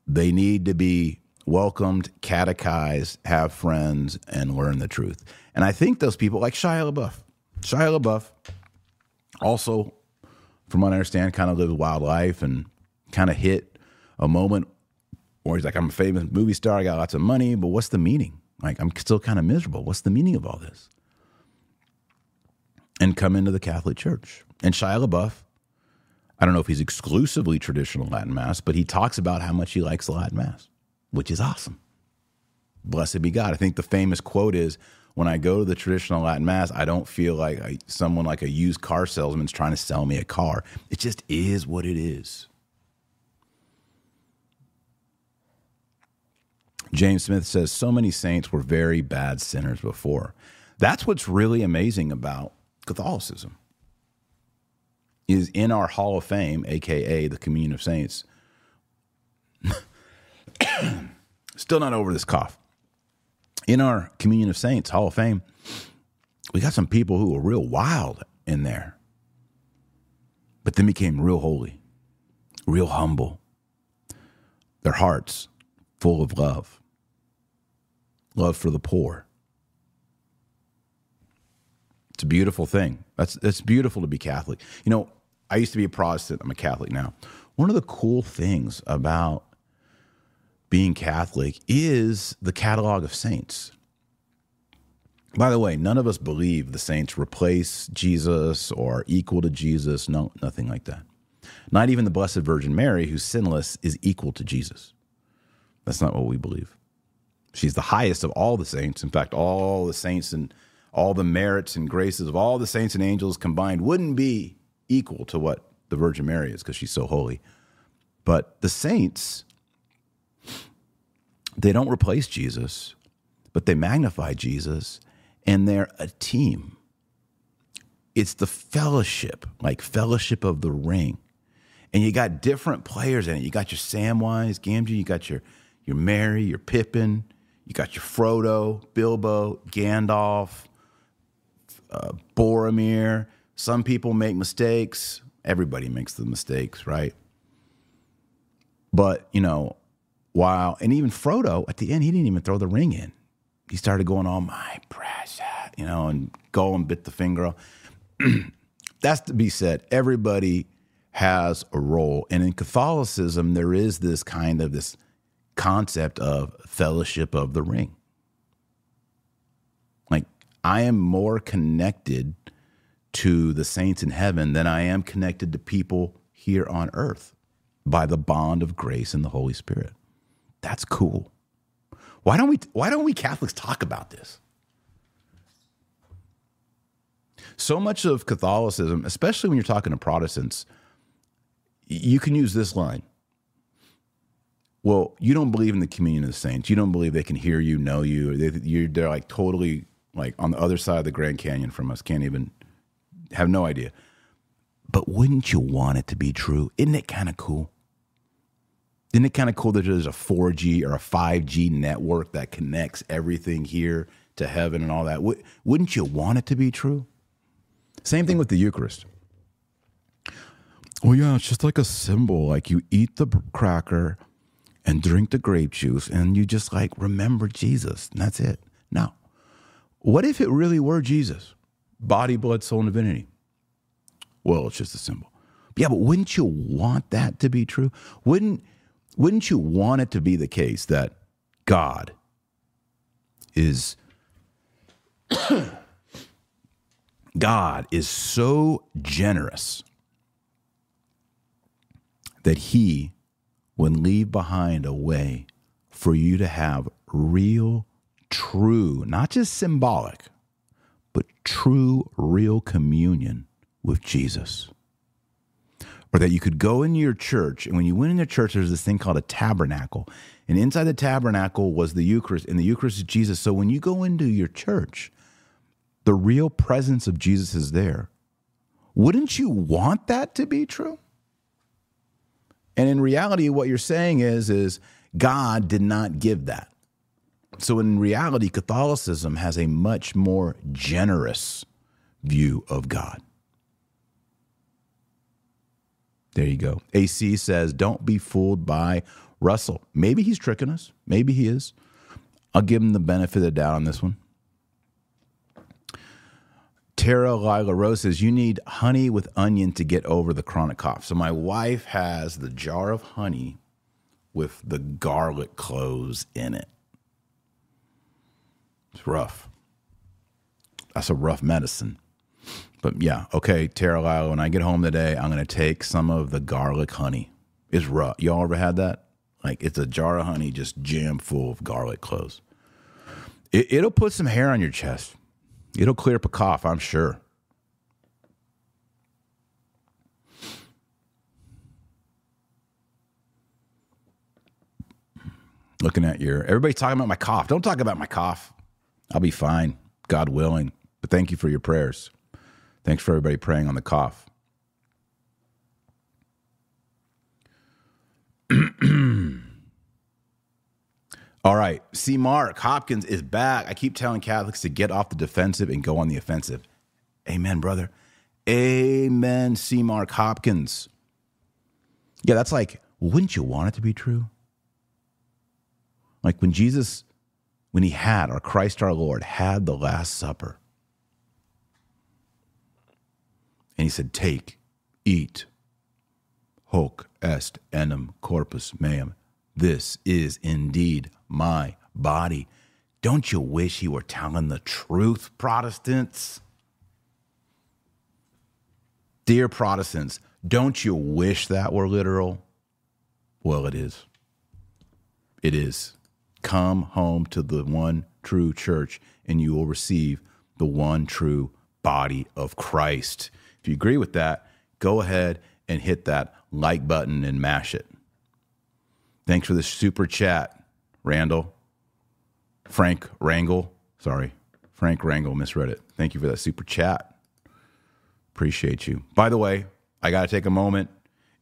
they need to be welcomed, catechized, have friends, and learn the truth. And I think those people, like Shia LaBeouf, also, from what I understand, kind of lived a wild life and kind of hit a moment where he's like, I'm a famous movie star, I got lots of money, but what's the meaning? Like, I'm still kind of miserable. What's the meaning of all this? And come into the Catholic Church. And Shia LaBeouf, I don't know if he's exclusively traditional Latin Mass, but he talks about how much he likes the Latin Mass, which is awesome. Blessed be God. I think the famous quote is, when I go to the traditional Latin Mass, I don't feel like someone like a used car salesman is trying to sell me a car. It just is what it is. James Smith says, so many saints were very bad sinners before. That's what's really amazing about Catholicism is in our Hall of Fame, a.k.a. the Communion of Saints. Still not over this cough. In our Communion of Saints Hall of Fame, we got some people who were real wild in there, but then became real holy, real humble, their hearts full of love, love for the poor. It's a beautiful thing. That's beautiful to be Catholic. You know, I used to be a Protestant. I'm a Catholic now. One of the cool things about being Catholic is the catalog of saints. By the way, none of us believe the saints replace Jesus or equal to Jesus. No, nothing like that. Not even the Blessed Virgin Mary, who's sinless, is equal to Jesus. That's not what we believe. She's the highest of all the saints. In fact, all the saints and all the merits and graces of all the saints and angels combined wouldn't be equal to what the Virgin Mary is because she's so holy. But the saints, they don't replace Jesus, but they magnify Jesus, and they're a team. It's the fellowship, like Fellowship of the Ring. And you got different players in it. You got your Samwise, Gamgee, you got your Mary, your Pippin, you got your Frodo, Bilbo, Gandalf, Boromir. Some people make mistakes. Everybody makes the mistakes, right? But, you know, wow. And even Frodo, at the end, he didn't even throw the ring in. He started going, "Oh, my precious," you know, and Gollum bit the finger. That's to be said. Everybody has a role. And in Catholicism, there is this kind of this concept of Fellowship of the Ring. Like, I am more connected to the saints in heaven than I am connected to people here on earth by the bond of grace and the Holy Spirit. That's cool. Why don't we Catholics talk about this? So much of Catholicism, especially when you're talking to Protestants, you can use this line. Well, you don't believe in the communion of the saints. You don't believe they can hear you, know you. They're like totally like on the other side of the Grand Canyon from us. Can't even, have no idea. But wouldn't you want it to be true? Isn't it kind of cool? Isn't it kind of cool that there's a 4G or a 5G network that connects everything here to heaven and all that? Wouldn't you want it to be true? Same thing with the Eucharist. Well, yeah, it's just like a symbol. Like you eat the cracker and drink the grape juice and you just like remember Jesus and that's it. Now, what if it really were Jesus? Body, blood, soul, and divinity. Well, it's just a symbol. Yeah, but wouldn't you want that to be true? Wouldn't you want it to be the case that God is so generous that he would leave behind a way for you to have real, true, not just symbolic, but true, real communion with Jesus? Or that you could go into your church, and when you went into church, there's this thing called a tabernacle. And inside the tabernacle was the Eucharist, and the Eucharist is Jesus. So when you go into your church, the real presence of Jesus is there. Wouldn't you want that to be true? And in reality, what you're saying is God did not give that. So in reality, Catholicism has a much more generous view of God. There you go. AC says, don't be fooled by Russell. Maybe he's tricking us. Maybe he is. I'll give him the benefit of the doubt on this one. Tara Lila Rose says, you need honey with onion to get over the chronic cough. So my wife has the jar of honey with the garlic cloves in it. It's rough. That's a rough medicine. But yeah, okay, Tara Lila, when I get home today, I'm going to take some of the garlic honey. It's raw. Y'all ever had that? Like it's a jar of honey just jammed full of garlic cloves. It'll put some hair on your chest. It'll clear up a cough, I'm sure. Looking at your, everybody's talking about my cough. Don't talk about my cough. I'll be fine, God willing. But thank you for your prayers. Thanks for everybody praying on the cough. All right. See, Mark Hopkins is back. I keep telling Catholics to get off the defensive and go on the offensive. Amen, brother. Amen, C. Mark Hopkins. Yeah, that's like, wouldn't you want it to be true? Like when Jesus, when he had, or Christ our Lord, had the Last Supper, and he said, take, eat, hoc est enim corpus meum. This is indeed my body. Don't you wish you were telling the truth, Protestants? Dear Protestants, don't you wish that were literal? Well, it is. It is. Come home to the one true church, and you will receive the one true body of Christ. If you agree with that, go ahead and hit that like button and mash it. Thanks for the super chat, Randall. Frank Rangel, sorry, Frank Rangel, misread it. Thank you for that super chat. Appreciate you. By the way, I got to take a moment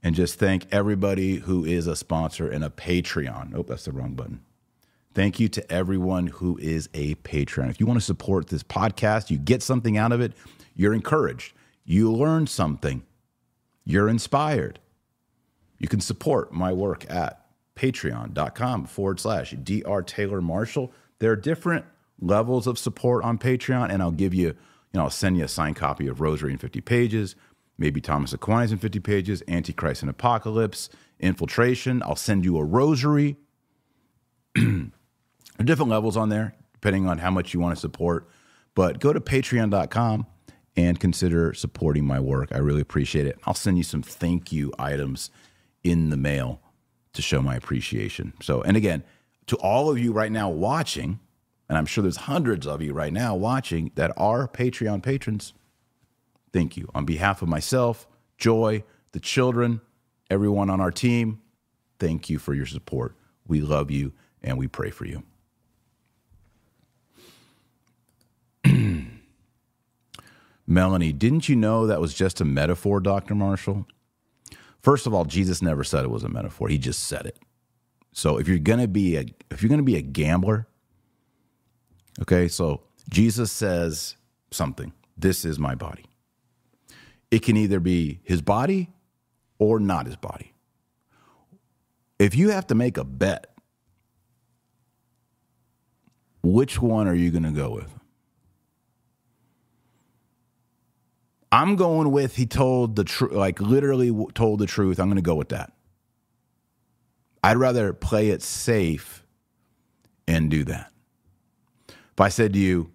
and just thank everybody who is a sponsor and a Patreon. Oh, that's the wrong button. Thank you to everyone who is a Patreon. If you want to support this podcast, you get something out of it, you're encouraged, you learn something, you're inspired. You can support my work at patreon.com/drtaylormarshall. There are different levels of support on Patreon, and I'll give you, I'll send you a signed copy of Rosary in 50 pages, maybe Thomas Aquinas in 50 pages, Antichrist and Apocalypse, Infiltration. I'll send you a rosary. There are different levels on there, depending on how much you want to support. But go to patreon.com and consider supporting my work. I really appreciate it. I'll send you some thank you items in the mail to show my appreciation. So, and again, to all of you right now watching, and I'm sure there's hundreds of you right now watching that are Patreon patrons, thank you. On behalf of myself, Joy, the children, everyone on our team, thank you for your support. We love you, and we pray for you. Melanie, didn't you know that was just a metaphor, Dr. Marshall? First of all, Jesus never said it was a metaphor. He just said it. So if you're gonna be a gambler, okay, so Jesus says something. This is my body. It can either be his body or not his body. If you have to make a bet, which one are you going to go with? I'm going with he told the truth, like literally told the truth. I'm going to go with that. I'd rather play it safe and do that. If I said to you,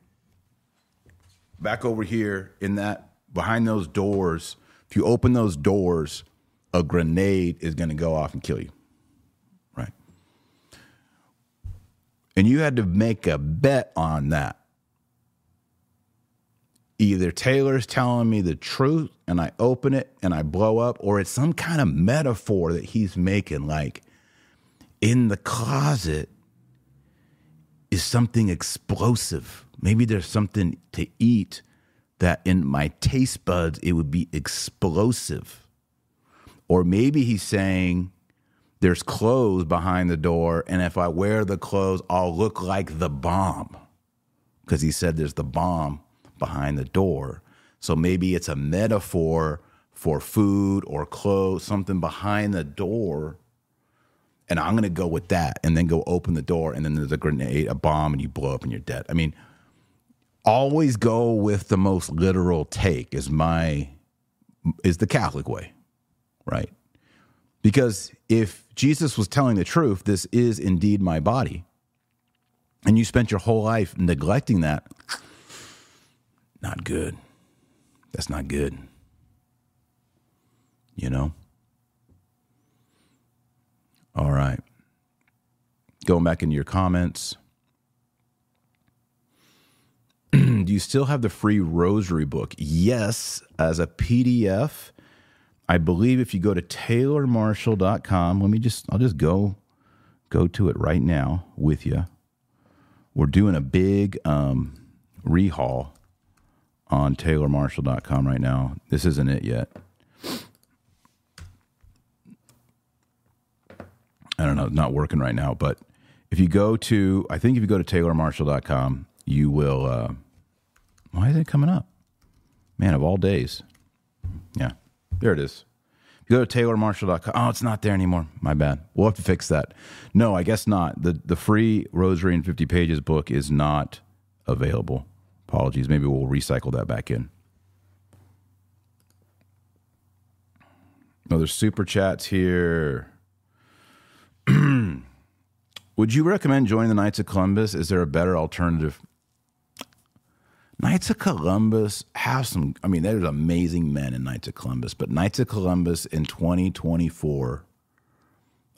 back over here in that, behind those doors, if you open those doors, a grenade is going to go off and kill you, right? And you had to make a bet on that. Either Taylor's telling me the truth and I open it and I blow up, or it's some kind of metaphor that he's making, like in the closet is something explosive. Maybe there's something to eat that in my taste buds, it would be explosive. Or maybe he's saying there's clothes behind the door, and if I wear the clothes, I'll look like the bomb, because he said there's the bomb behind the door. So maybe it's a metaphor for food or clothes, something behind the door. And I'm going to go with that, and then go open the door, and then there's a grenade, a bomb, and you blow up and you're dead. I mean, always go with the most literal take is the Catholic way, right? Because if Jesus was telling the truth, this is indeed my body, and you spent your whole life neglecting that, not good. That's not good. You know? All right. Going back into your comments. Do you still have the free rosary book? Yes, as a PDF. I believe if you go to taylormarshall.com, I'll just go to it right now with you. We're doing a big rehaul on taylormarshall.com right now. This isn't it yet. I don't know, it's not working right now, but if you go to taylormarshall.com, you will, why is it coming up? Man, of all days. Yeah, there it is. You go to taylormarshall.com. Oh, it's not there anymore. My bad. We'll have to fix that. No, I guess not. The free Rosary in 50 Pages book is not available. Apologies. Maybe we'll recycle that back in. No, there's super chats here. Would you recommend joining the Knights of Columbus? Is there a better alternative? Knights of Columbus have some, I mean, there's amazing men in Knights of Columbus, but Knights of Columbus in 2024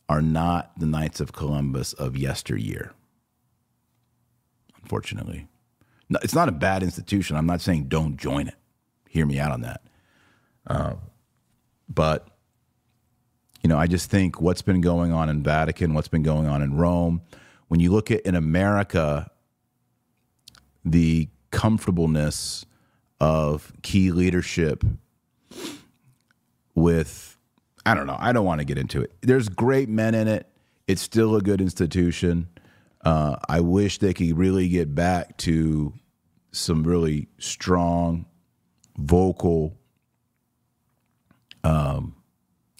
are not the Knights of Columbus of yesteryear, unfortunately. No, it's not a bad institution. I'm not saying don't join it. Hear me out on that. But, you know, I just think what's been going on in Vatican, what's been going on in Rome, when you look at in America, the comfortableness of key leadership with, I don't know, I don't want to get into it. There's great men in it. It's still a good institution. I wish they could really get back to some really strong, vocal,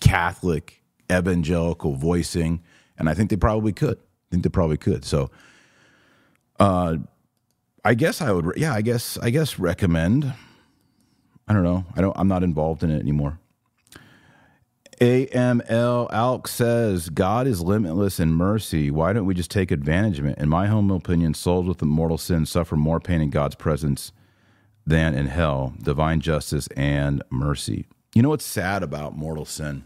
Catholic, evangelical voicing. And I think they probably could. So, I guess I would, yeah, I guess recommend. I don't know. I'm not involved in it anymore. AML Alk says, God is limitless in mercy. Why don't we just take advantage of it? In my humble opinion, souls with mortal sin suffer more pain in God's presence than in hell. Divine justice and mercy. You know what's sad about mortal sin?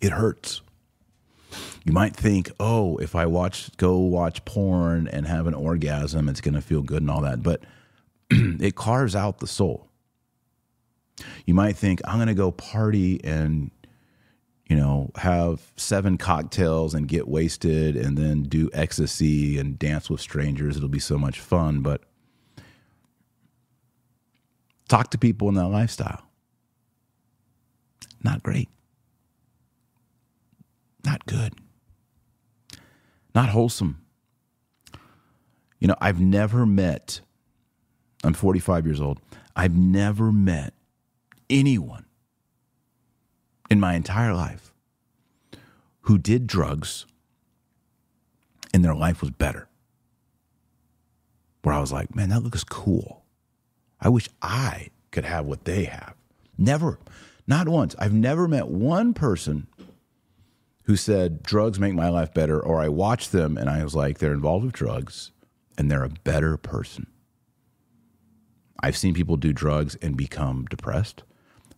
It hurts. You might think, oh, if I go watch porn and have an orgasm, it's going to feel good and all that. But it carves out the soul. You might think, I'm going to go party and, you know, have 7 cocktails and get wasted and then do ecstasy and dance with strangers. It'll be so much fun. But talk to people in that lifestyle. Not great. Not good. Not wholesome. You know, I've never met, I'm 45 years old, I've never met anyone in my entire life who did drugs and their life was better. Where I was like, man, that looks cool. I wish I could have what they have. Never. Not once. I've never met one person who said, drugs make my life better, or I watched them and I was like, they're involved with drugs and they're a better person. I've seen people do drugs and become depressed.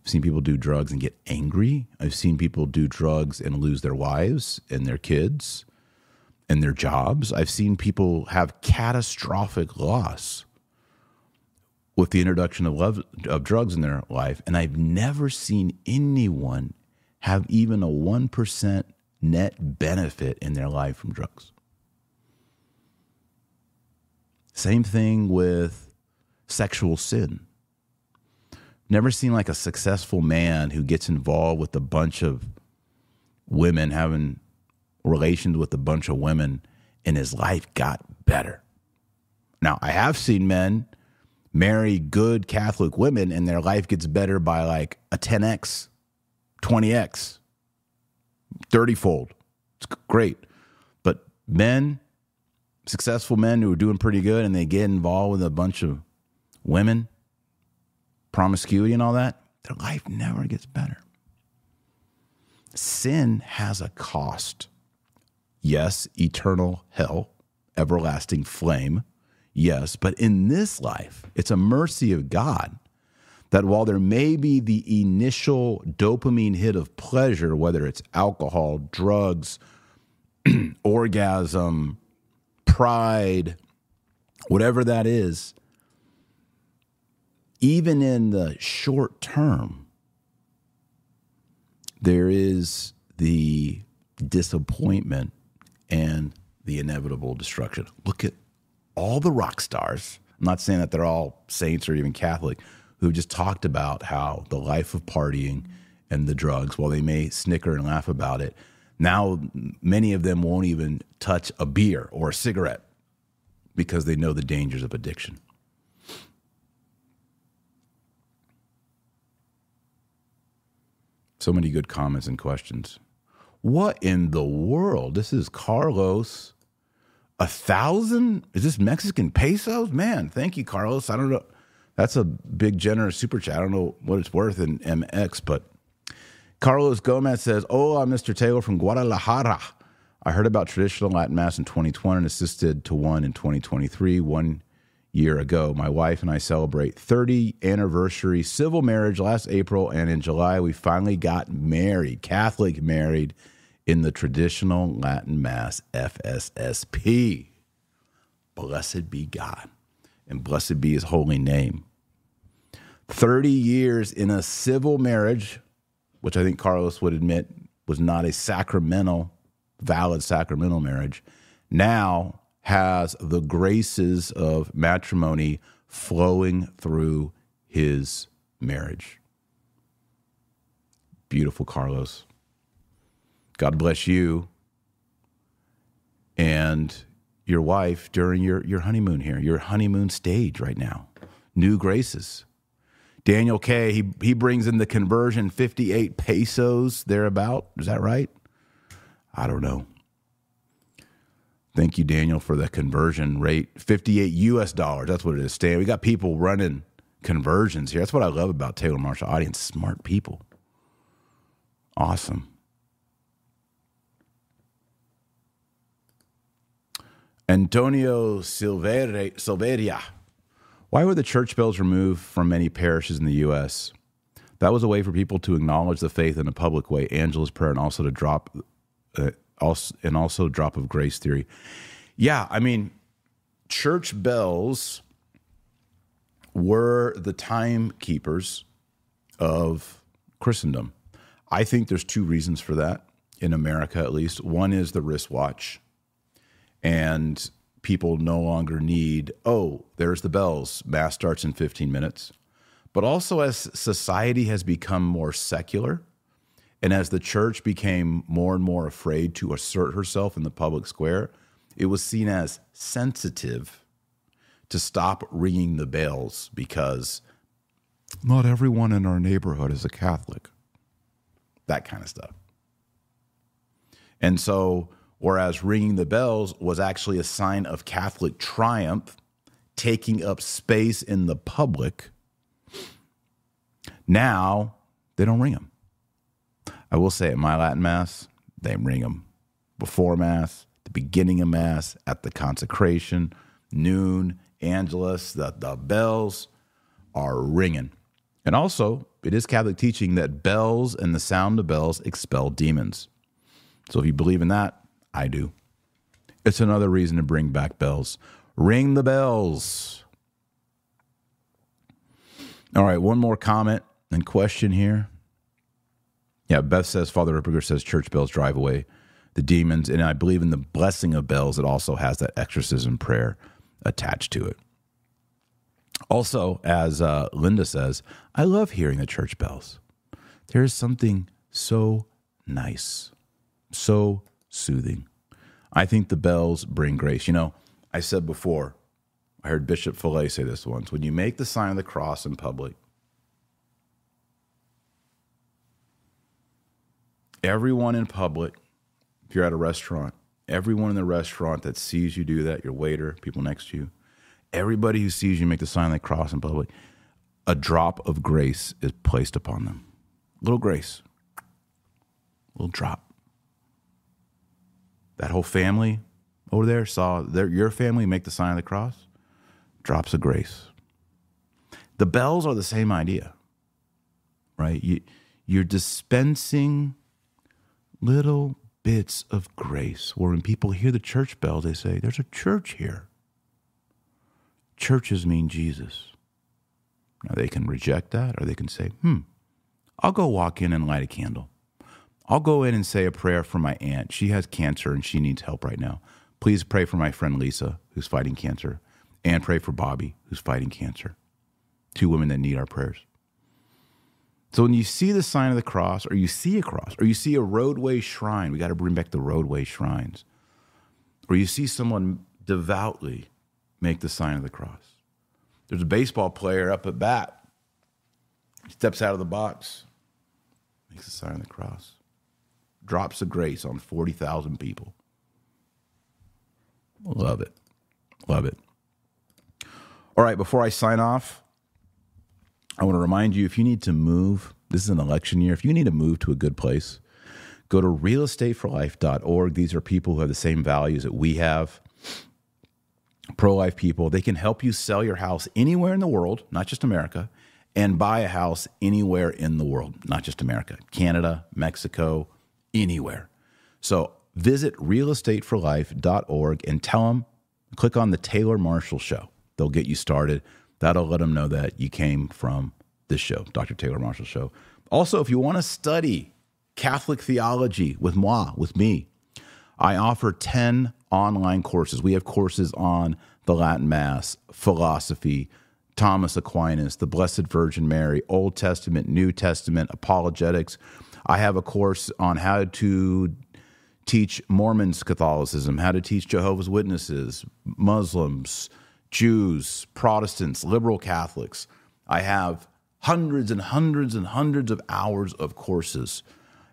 I've seen people do drugs and get angry. I've seen people do drugs and lose their wives and their kids and their jobs. I've seen people have catastrophic loss with the introduction of drugs in their life, and I've never seen anyone have even a 1% net benefit in their life from drugs. Same thing with sexual sin. Never seen like a successful man who gets involved with a bunch of women, having relations with a bunch of women, and his life got better. Now, I have seen men marry good Catholic women and their life gets better by like a 10x, 20x, 30-fold. It's great. But men, successful men who are doing pretty good and they get involved with a bunch of women, promiscuity and all that, their life never gets better. Sin has a cost. Yes, eternal hell, everlasting flame. Yes, but in this life, it's a mercy of God that while there may be the initial dopamine hit of pleasure, whether it's alcohol, drugs, orgasm, pride, whatever that is, even in the short term, there is the disappointment and the inevitable destruction. Look at all the rock stars. I'm not saying that they're all saints or even Catholic, who just talked about how the life of partying and the drugs, while they may snicker and laugh about it, now many of them won't even touch a beer or a cigarette because they know the dangers of addiction. So many good comments and questions. What in the world? This is Carlos. 1,000? Is this Mexican pesos? Man, thank you, Carlos. I don't know. That's a big, generous super chat. I don't know what it's worth in MX, but Carlos Gomez says, "Oh, I'm Mr. Taylor from Guadalajara. I heard about traditional Latin Mass in 2020 and assisted to one in 2023, 1 year ago. My wife and I celebrate 30th anniversary civil marriage last April, and in July we finally got married, Catholic married, in the traditional Latin Mass, FSSP. Blessed be God, and blessed be his holy name. 30 years in a civil marriage, which I think Carlos would admit was not a sacramental, valid sacramental marriage, now has the graces of matrimony flowing through his marriage." Beautiful, Carlos. God bless you and your wife during your honeymoon here, your honeymoon stage right now. New graces. Daniel K., he brings in the conversion 58 pesos thereabout. Is that right? I don't know. Thank you, Daniel, for the conversion rate. 58 U.S. dollars. That's what it is. Stan, we got people running conversions here. That's what I love about Taylor Marshall audience. Smart people. Awesome. Antonio Silveria. Why were the church bells removed from many parishes in the U.S.? That was a way for people to acknowledge the faith in a public way, Angelus prayer, and also to drop... Also drop of grace theory. Yeah, I mean, church bells were the timekeepers of Christendom. I think there's two reasons for that, in America at least. One is the wristwatch, and people no longer need, oh, there's the bells, Mass starts in 15 minutes. But also as society has become more secular, and as the church became more and more afraid to assert herself in the public square, it was seen as sensitive to stop ringing the bells because not everyone in our neighborhood is a Catholic, that kind of stuff. And so, whereas ringing the bells was actually a sign of Catholic triumph, taking up space in the public, now they don't ring them. I will say at my Latin Mass, they ring them before Mass, the beginning of Mass, at the consecration, noon, Angelus, the bells are ringing. And also, it is Catholic teaching that bells and the sound of bells expel demons. So if you believe in that, I do. It's another reason to bring back bells. Ring the bells. All right, one more comment and question here. Yeah, Beth says, Father Ripperger says, church bells drive away the demons. And I believe in the blessing of bells. It also has that exorcism prayer attached to it. Also, as Linda says, I love hearing the church bells. There is something so nice, so soothing. I think the bells bring grace. You know, I said before, I heard Bishop Fillet say this once, when you make the sign of the cross in public, everyone in public, if you're at a restaurant, everyone in the restaurant that sees you do that, your waiter, people next to you, everybody who sees you make the sign of the cross in public, a drop of grace is placed upon them. Little grace. Little drop. That whole family over there saw your family make the sign of the cross. Drops of grace. The bells are the same idea, right? You're dispensing little bits of grace, where when people hear the church bell, they say, there's a church here. Churches mean Jesus. Now, they can reject that, or they can say, I'll go walk in and light a candle. I'll go in and say a prayer for my aunt. She has cancer, and she needs help right now. Please pray for my friend Lisa, who's fighting cancer, and pray for Bobby, who's fighting cancer. Two women that need our prayers. So when you see the sign of the cross, or you see a cross, or you see a roadway shrine, we got to bring back the roadway shrines, or you see someone devoutly make the sign of the cross. There's a baseball player up at bat. He steps out of the box. makes the sign of the cross, drops of grace on 40,000 people. Love it. Love it. All right, before I sign off, I want to remind you, if you need to move, this is an election year, if you need to move to a good place, go to realestateforlife.org. These are people who have the same values that we have, pro-life people. They can help you sell your house anywhere in the world, not just America, and buy a house anywhere in the world, not just America, Canada, Mexico, anywhere. So visit realestateforlife.org and tell them, click on the Taylor Marshall Show. They'll get you started. That'll let them know that you came from this show, Dr. Taylor Marshall Show. Also, if you want to study Catholic theology with moi, with me, I offer 10 online courses. We have courses on the Latin Mass, philosophy, Thomas Aquinas, the Blessed Virgin Mary, Old Testament, New Testament, apologetics. I have a course on how to teach Mormons Catholicism, how to teach Jehovah's Witnesses, Muslims, Jews, Protestants, liberal Catholics. I have hundreds and hundreds and hundreds of hours of courses,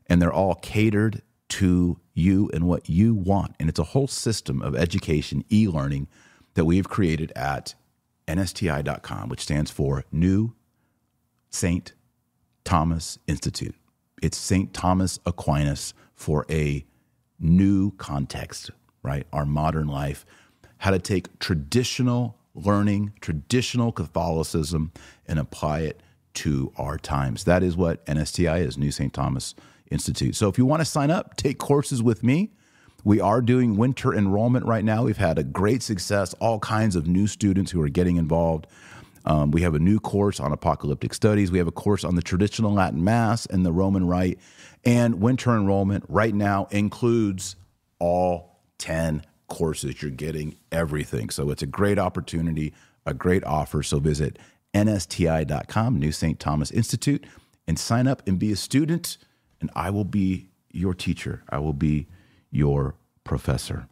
and they're all catered to you and what you want. And it's a whole system of education, e-learning, that we've created at nsti.com, which stands for New St. Thomas Institute. It's St. Thomas Aquinas for a new context, right? Our modern life, how to take traditional learning, traditional Catholicism, and apply it to our times. That is what NSTI is, New St. Thomas Institute. So if you want to sign up, take courses with me. We are doing winter enrollment right now. We've had a great success, all kinds of new students who are getting involved. We have a new course on apocalyptic studies. We have a course on the traditional Latin Mass and the Roman Rite. And winter enrollment right now includes all 10 courses. You're getting everything. So it's a great opportunity, a great offer. So visit nsti.com, New St. Thomas Institute, and sign up and be a student. And I will be your teacher. I will be your professor.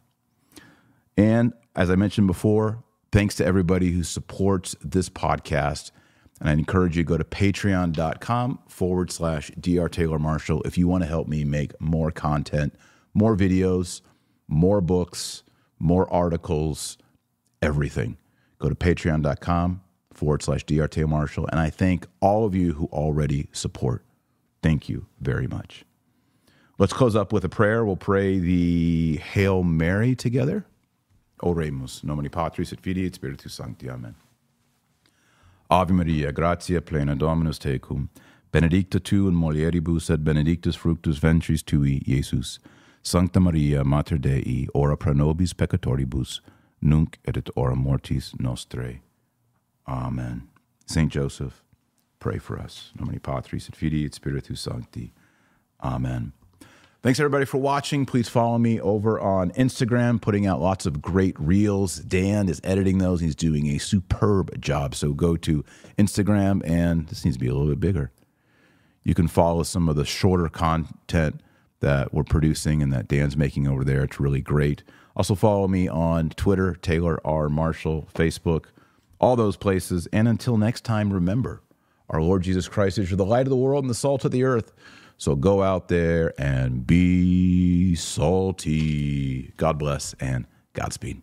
And as I mentioned before, thanks to everybody who supports this podcast. And I encourage you to go to patreon.com/Dr. Taylor Marshall if you want to help me make more content, more videos, more books, more articles, everything. Go to patreon.com/Dr. Taylor Marshall. And I thank all of you who already support. Thank you very much. Let's close up with a prayer. We'll pray the Hail Mary together. Oremus, nomini Patris et Filii et Spiritus Sancti, Amen. Ave Maria, gratia plena Dominus tecum, benedicta tu in mulieribus et benedictus fructus ventris tui, Jesus. Sancta Maria, Mater Dei, ora pro nobis peccatoribus, nunc et hora mortis nostrae. Amen. Saint Joseph, pray for us. Nomini Patris et Filii et Spiritus Sancti. Amen. Thanks, everybody, for watching. Please follow me over on Instagram, putting out lots of great reels. Dan is editing those. He's doing a superb job. So go to Instagram, and this needs to be a little bit bigger. You can follow some of the shorter content that we're producing and that Dan's making over there. It's really great. Also follow me on Twitter, Taylor R. Marshall, Facebook, all those places. And until next time, remember, our Lord Jesus Christ is the light of the world and the salt of the earth. So go out there and be salty. God bless and Godspeed.